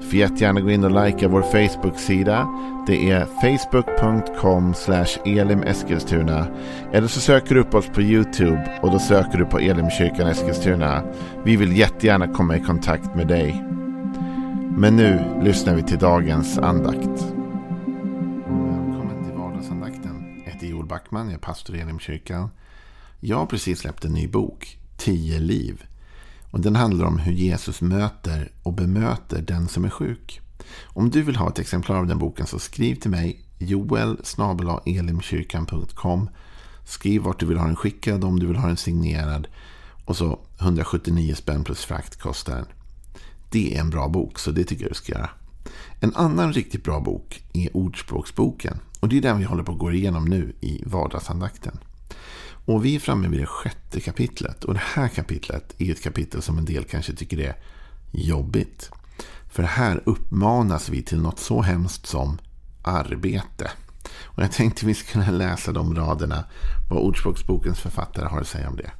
Du får jättegärna gå in och likea vår Facebook-sida. Det är facebook.com/Elim Eskilstuna. Eller så söker du upp oss på YouTube och då söker du på Elimkyrkan Eskilstuna. Vi vill jättegärna komma i kontakt med dig. Men nu lyssnar vi till dagens andakt. Välkommen till vardagsandakten. Jag heter Joel Backman, jag är pastor i Elimkyrkan. Jag har precis släppt en ny bok, 10 liv. Och den handlar om hur Jesus möter och bemöter den som är sjuk. Om du vill ha ett exemplar av den boken så skriv till mig joel@elimkyrkan.com. Skriv vart du vill ha den skickad, om du vill ha den signerad. Och så 179 spänn plus frakt kostar den. Det är en bra bok, så det tycker jag du ska göra. En annan riktigt bra bok är Ordspråksboken. Och det är den vi håller på att gå igenom nu i vardagsandakten. Och vi är framme vid det 6:e kapitlet. Och det här kapitlet är ett kapitel som en del kanske tycker är jobbigt. För här uppmanas vi till något så hemskt som arbete. Och jag tänkte vi skulle kunna läsa de raderna, vad Ordspråksbokens författare har att säga om det.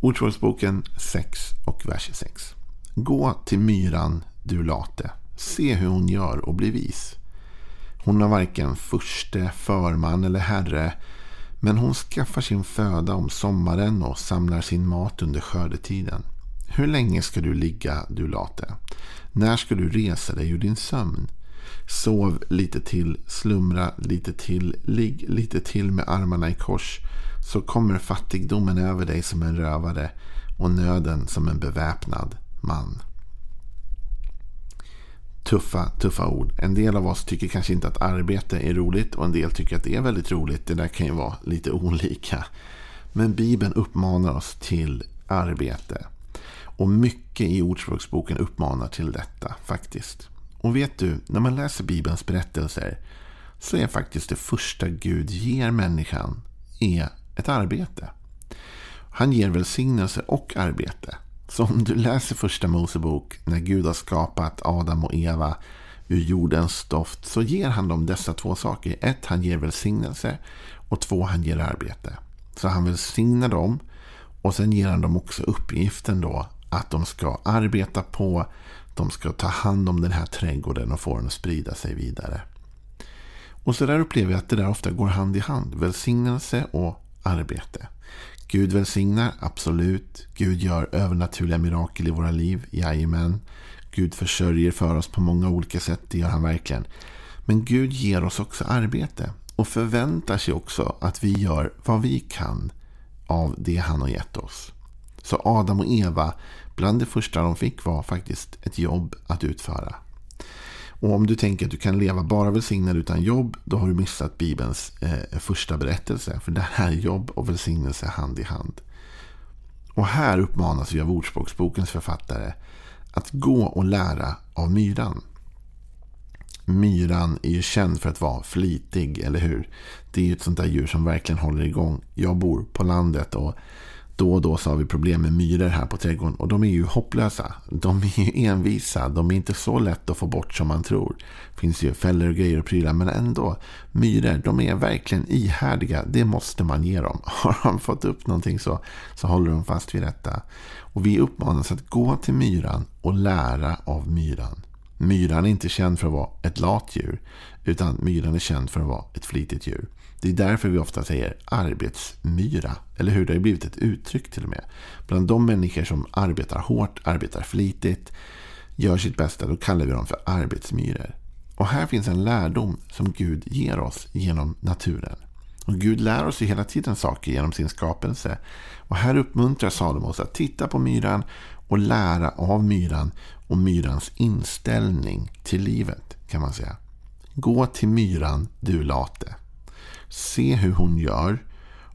Ordspråksboken 6 och vers 6. Gå till myran, du late. Se hur hon gör och bli vis. Hon har varken furste, förman eller herre. Men hon skaffar sin föda om sommaren och samlar sin mat under skördetiden. Hur länge ska du ligga, du late? När ska du resa dig ur din sömn? Sov lite till, slumra lite till, ligg lite till med armarna i kors. Så kommer fattigdomen över dig som en rövare och nöden som en beväpnad man. Tuffa ord. En del av oss tycker kanske inte att arbete är roligt och en del tycker att det är väldigt roligt. Det där kan ju vara lite olika. Men Bibeln uppmanar oss till arbete. Och mycket i Ordspråksboken uppmanar till detta faktiskt. Och vet du, när man läser Bibelns berättelser så är faktiskt det första Gud ger människan är ett arbete. Han ger välsignelse och arbete. Så om du läser första Mosebok, när Gud har skapat Adam och Eva ur jordens stoft, så ger han dem dessa två saker. 1, han ger välsignelse och 2, han ger arbete. Så han välsignar dem och sen ger han dem också uppgiften då att de ska arbeta på, de ska ta hand om den här trädgården och få den att sprida sig vidare. Och så där upplever jag att det där ofta går hand i hand, välsignelse och arbete. Gud välsignar, absolut. Gud gör övernaturliga mirakel i våra liv, jajamän. Gud försörjer för oss på många olika sätt, det gör han verkligen. Men Gud ger oss också arbete och förväntar sig också att vi gör vad vi kan av det han har gett oss. Så Adam och Eva, bland det första de fick var faktiskt ett jobb att utföra. Och om du tänker att du kan leva bara välsignad utan jobb, då har du missat Bibelns första berättelse. För det här är jobb och välsignelse hand i hand. Och här uppmanas vi av Ordspråksbokens författare att gå och lära av myran. Myran är ju känd för att vara flitig, eller hur? Det är ju ett sånt där djur som verkligen håller igång. Jag bor på landet och då så har vi problem med myror här på trädgården. Och de är ju hopplösa. De är ju envisa. De är inte så lätt att få bort som man tror. Det finns ju fällor och grejer och prylar. Men ändå, myror, de är verkligen ihärdiga. Det måste man ge dem. Har de fått upp någonting så håller de fast vid detta. Och vi uppmanas att gå till myran och lära av myran. Myran är inte känd för att vara ett latdjur, utan myran är känd för att vara ett flitigt djur. Det är därför vi ofta säger arbetsmyra, eller hur? Det har blivit ett uttryck till och med. Bland de människor som arbetar hårt, arbetar flitigt, gör sitt bästa, då kallar vi dem för arbetsmyror. Och här finns en lärdom som Gud ger oss genom naturen. Och Gud lär oss ju hela tiden saker genom sin skapelse. Och här uppmuntrar Salomo oss att titta på myran och lära av myran och myrans inställning till livet, kan man säga. Gå till myran, du late. Se hur hon gör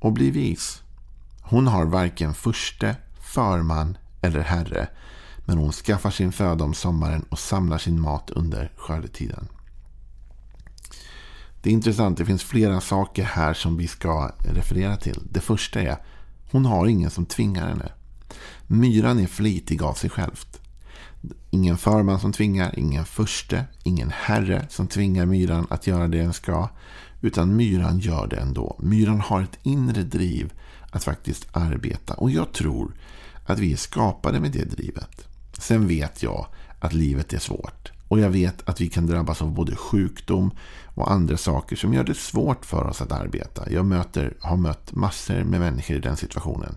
och bli vis. Hon har varken furste, förman eller herre, men hon skaffar sin föda om sommaren och samlar sin mat under skördetiden. Det är intressant, det finns flera saker här som vi ska referera till. Det första är, Hon har ingen som tvingar henne. Myran är flitig av sig självt. Ingen förman som tvingar, ingen furste, ingen herre som tvingar myran att göra det den ska, utan myran gör det ändå. Myran har ett inre driv att faktiskt arbeta, och jag tror att vi är skapade med det drivet. Sen vet jag att livet är svårt, och jag vet att vi kan drabbas av både sjukdom och andra saker som gör det svårt för oss att arbeta. Jag har mött massor med människor i den situationen.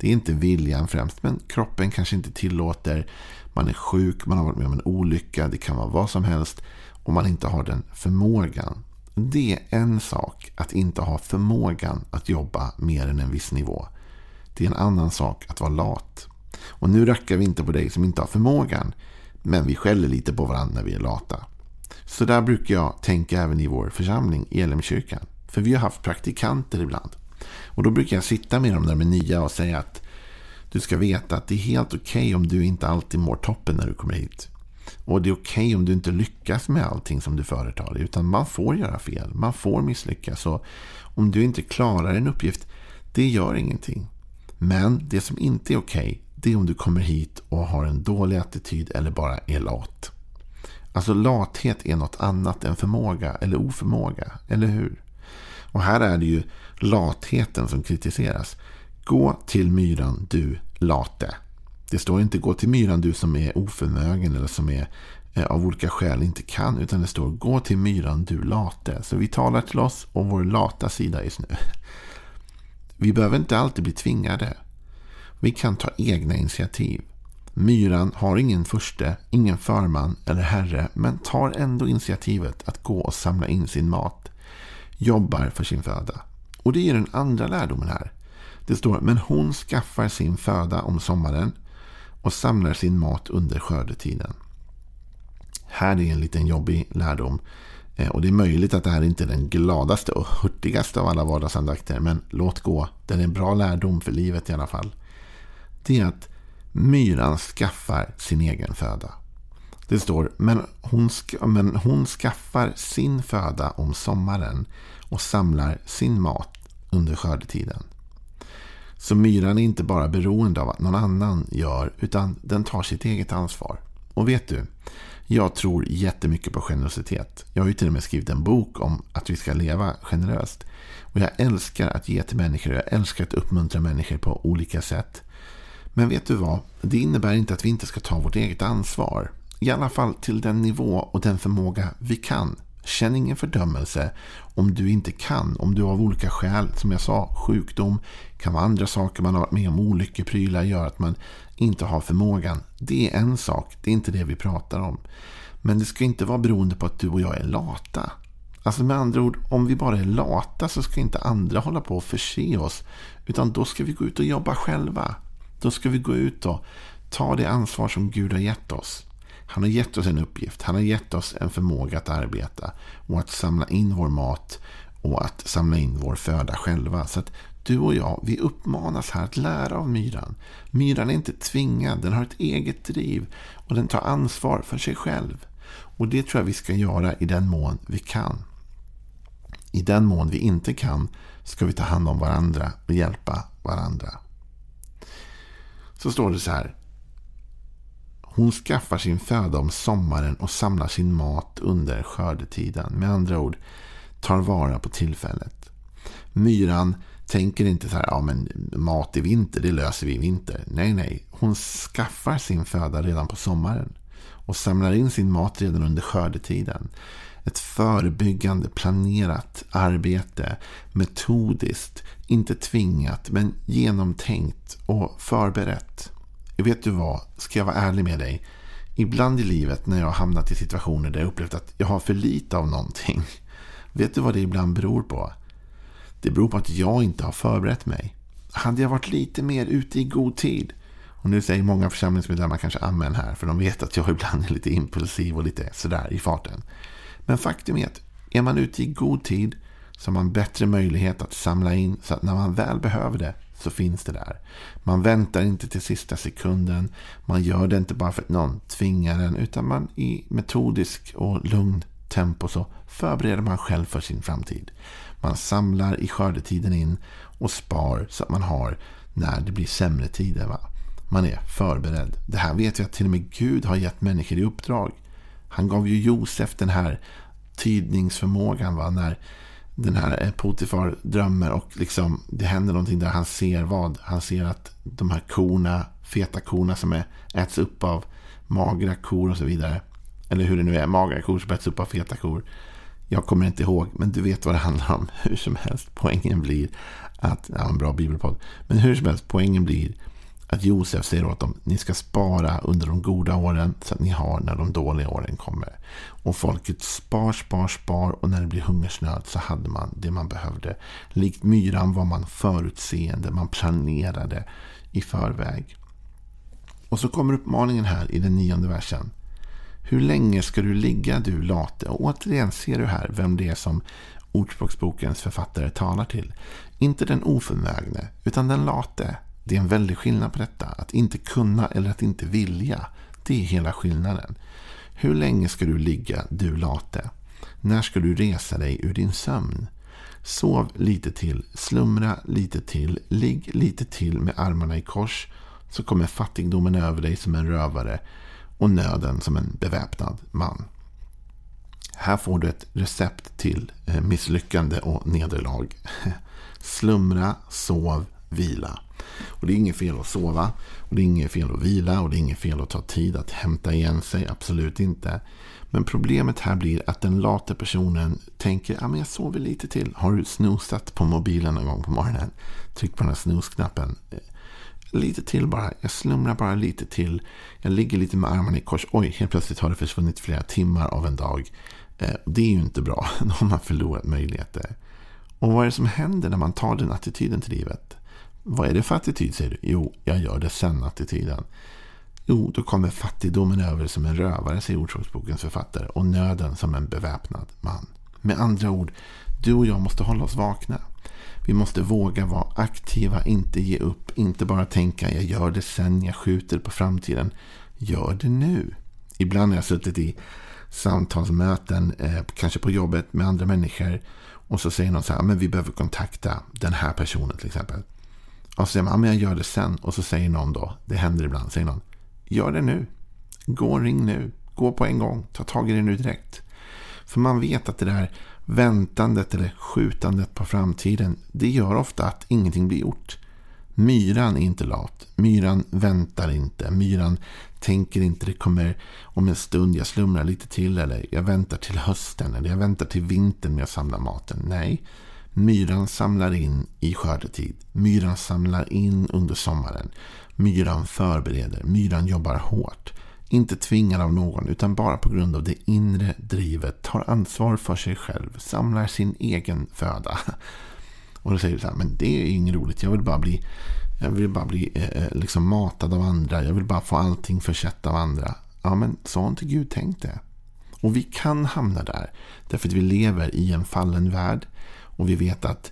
Det är inte viljan främst, men kroppen kanske inte tillåter. Man är sjuk, man har varit med om en olycka, det kan vara vad som helst, och man inte har den förmågan. Det är en sak att inte ha förmågan att jobba mer än en viss nivå. Det är en annan sak att vara lat. Och nu rackar vi inte på dig som inte har förmågan, men vi skäller lite på varandra när vi är lata. Så där brukar jag tänka även i vår församling i Elimkyrkan. För vi har haft praktikanter ibland. Och då brukar jag sitta med dem där med nya och säga att du ska veta att det är helt okej om du inte alltid mår toppen när du kommer hit. Och det är okej om du inte lyckas med allting som du företar dig, utan man får göra fel, man får misslyckas. Så om du inte klarar en uppgift, det gör ingenting. Men det som inte är okej, det är om du kommer hit och har en dålig attityd eller bara är lat. Alltså lathet är något annat än förmåga eller oförmåga, eller hur? Och här är det ju latheten som kritiseras. Gå till myran du late. Det står inte gå till myran du som är oförmögen eller som är av olika skäl inte kan, utan det står gå till myran du late. Så vi talar till oss om vår lata sida just nu. Vi behöver inte alltid bli tvingade. Vi kan ta egna initiativ. Myran har ingen furste, ingen förman eller herre, men tar ändå initiativet att gå och samla in sin mat. Jobbar för sin föda. Och det är den andra lärdomen här. Det står, men hon skaffar sin föda om sommaren och samlar sin mat under skördetiden. Här är en liten jobbig lärdom. Och det är möjligt att det här inte är den gladaste och hurtigaste av alla vardagsandakter, men låt gå, den är en bra lärdom för livet i alla fall. Det är att myran skaffar sin egen föda. Det står, men hon skaffar sin föda om sommaren och samlar sin mat under skördetiden. Så myran är inte bara beroende av att någon annan gör, utan den tar sitt eget ansvar. Och vet du, jag tror jättemycket på generositet. Jag har ju till och med skrivit en bok om att vi ska leva generöst. Och jag älskar att ge till människor, jag älskar att uppmuntra människor på olika sätt. Men vet du vad, det innebär inte att vi inte ska ta vårt eget ansvar. I alla fall till den nivå och den förmåga vi kan. Känn ingen fördömelse om du inte kan, om du av olika skäl, som jag sa, sjukdom, kan vara andra saker man har varit med om, olyckeprylar gör att man inte har förmågan. Det är en sak, det är inte det vi pratar om. Men det ska inte vara beroende på att du och jag är lata. Alltså med andra ord, om vi bara är lata så ska inte andra hålla på och förse oss, utan då ska vi gå ut och jobba själva. Då ska vi gå ut och ta det ansvar som Gud har gett oss. Han har gett oss en uppgift, han har gett oss en förmåga att arbeta och att samla in vår mat och att samla in vår föda själva. Så att du och jag, vi uppmanas här att lära av myran. Myran är inte tvingad, den har ett eget driv och den tar ansvar för sig själv. Och det tror jag vi ska göra i den mån vi kan. I den mån vi inte kan ska vi ta hand om varandra och hjälpa varandra. Så står det så här. Hon skaffar sin föda om sommaren och samlar sin mat under skördetiden. Med andra ord, tar vara på tillfället. Myran tänker inte så här, ja men mat i vinter, det löser vi i vinter. Nej, hon skaffar sin föda redan på sommaren och samlar in sin mat redan under skördetiden. Ett förebyggande, planerat arbete, metodiskt, inte tvingat men genomtänkt och förberett. Vet du vad, ska jag vara ärlig med dig? Ibland i livet när jag har hamnat i situationer där jag upplevt att jag har för lite av någonting. Vet du vad det ibland beror på? Det beror på att jag inte har förberett mig. Hade jag varit lite mer ute i god tid? Och nu säger många församlingsmedlemmar kanske amen här, för de vet att jag ibland är lite impulsiv och lite sådär i farten. Men faktum är att är man ute i god tid så har man bättre möjlighet att samla in, så att när man väl behöver det så finns det där. Man väntar inte till sista sekunden. Man gör det inte bara för att någon tvingar en, utan man i metodisk och lugn tempo så förbereder man själv för sin framtid. Man samlar i skördetiden in och spar så att man har när det blir sämre tider, va? Man är förberedd. Det här vet vi att till och med Gud har gett människor i uppdrag. Han gav ju Josef den här tydningsförmågan, va? När den här Potifar drömmer och liksom det händer någonting där han ser vad? Han ser att de här korna, feta korna som äts upp av magra kor och så vidare. Eller hur det nu är, magra kor som äts upp av feta kor. Jag kommer inte ihåg, men du vet vad det handlar om. Hur som helst, poängen blir att, ja, en bra bibelpodd. Men hur som helst, poängen blir att Josef säger åt dem, ni ska spara under de goda åren så att ni har när de dåliga åren kommer. Och folket spar, och när det blir hungersnöd så hade man det man behövde. Likt myran var man förutseende, man planerade i förväg. Och så kommer uppmaningen här i den 9:e versen. Hur länge ska du ligga, du late? Och återigen ser du här vem det är som Ordspråksbokens författare talar till. Inte den oförmögne, utan den late. Det är en väldig skillnad på detta. Att inte kunna eller att inte vilja, det är hela skillnaden. Hur länge ska du ligga, du late? När ska du resa dig ur din sömn? Sov lite till, slumra lite till, ligg lite till med armarna i kors, så kommer fattigdomen över dig som en rövare och nöden som en beväpnad man. Här får du ett recept till misslyckande och nederlag. Slumra, sov, vila. Och det är inget fel att sova, och det är inget fel att vila, och det är inget fel att ta tid att hämta igen sig, absolut inte. Men problemet här blir att den late personen tänker, ja, men jag sover lite till. Har du snosat på mobilen någon gång på morgonen? Tryck på den här snosknappen. Lite till bara, jag slumrar bara lite till, jag ligger lite med armarna i kors, oj, helt plötsligt har det försvunnit flera timmar av en dag. Det är ju inte bra, då har man förlorat möjligheter. Och vad är det som händer när man tar den attityden till livet? Vad är det för attityd, säger du? Jo, jag gör det sen attityden. Jo, då kommer fattigdomen över som en rövare, säger Ordspråksbokens författare, och nöden som en beväpnad man. Med andra ord, du och jag måste hålla oss vakna. Vi måste våga vara aktiva, inte ge upp, inte bara tänka jag gör det sen, jag skjuter på framtiden. Gör det nu. Ibland har jag suttit i samtalsmöten, kanske på jobbet med andra människor, och så säger någon så här, men vi behöver kontakta den här personen till exempel. Och så säger man, men jag gör det sen, och så säger någon då, det händer ibland, säger någon, gör det nu. Gå och ring nu. Gå på en gång. Ta tag i det nu direkt. För man vet att det där väntandet eller skjutandet på framtiden, det gör ofta att ingenting blir gjort. Myran är inte lat. Myran väntar inte. Myran tänker inte det kommer om en stund, jag slumrar lite till, eller jag väntar till hösten, eller jag väntar till vintern när jag samlar maten. Nej, myran samlar in i skördetid. Myran samlar in under sommaren. Myran förbereder. Myran jobbar hårt. Inte tvingad av någon, utan bara på grund av det inre drivet, tar ansvar för sig själv, samlar sin egen föda. Och då säger du så här, men det är ju inget roligt, jag vill bara bli liksom matad av andra, jag vill bara få allting försett av andra. Ja, men så inte Gud tänkte. Och vi kan hamna där, därför att vi lever i en fallen värld, och vi vet att,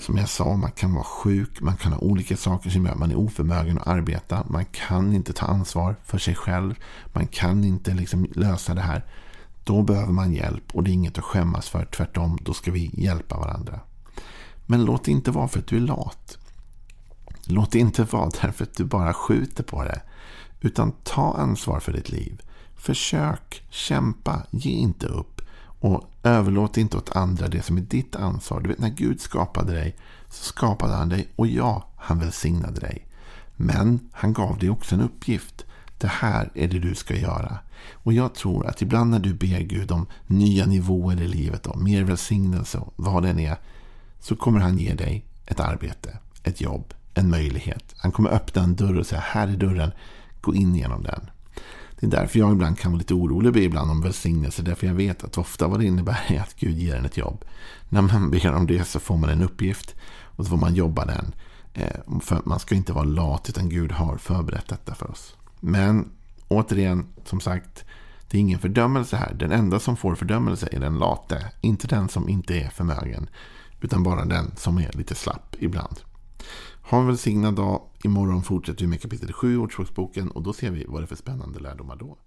som jag sa, man kan vara sjuk, man kan ha olika saker som gör man är oförmögen att arbeta, man kan inte ta ansvar för sig själv, man kan inte liksom lösa det här. Då behöver man hjälp, och det är inget att skämmas för, tvärtom, då ska vi hjälpa varandra. Men låt det inte vara för att du är lat. Låt det inte vara därför att du bara skjuter på det, utan ta ansvar för ditt liv. Försök, kämpa, ge inte upp. Och överlåt inte åt andra det som är ditt ansvar. Du vet, när Gud skapade dig så skapade han dig, och ja, han välsignade dig. Men han gav dig också en uppgift. Det här är det du ska göra. Och jag tror att ibland när du ber Gud om nya nivåer i livet, om mer välsignelse och vad den är, så kommer han ge dig ett arbete, ett jobb, en möjlighet. Han kommer öppna en dörr och säga, här är dörren, gå in genom den. Det är därför jag ibland kan vara lite orolig ibland om välsignelse, därför jag vet att ofta vad det innebär är att Gud ger en ett jobb. När man ber om det så får man en uppgift, och så får man jobba den. För man ska inte vara lat, utan Gud har förberett detta för oss. Men återigen, som sagt, det är ingen fördömelse här. Den enda som får fördömelse är den late, inte den som inte är förmögen, utan bara den som är lite slapp ibland. Ha en välsignad dag. Imorgon fortsätter vi med kapitel 7 i Ordspråksboken, och då ser vi vad det är för spännande lärdomar då.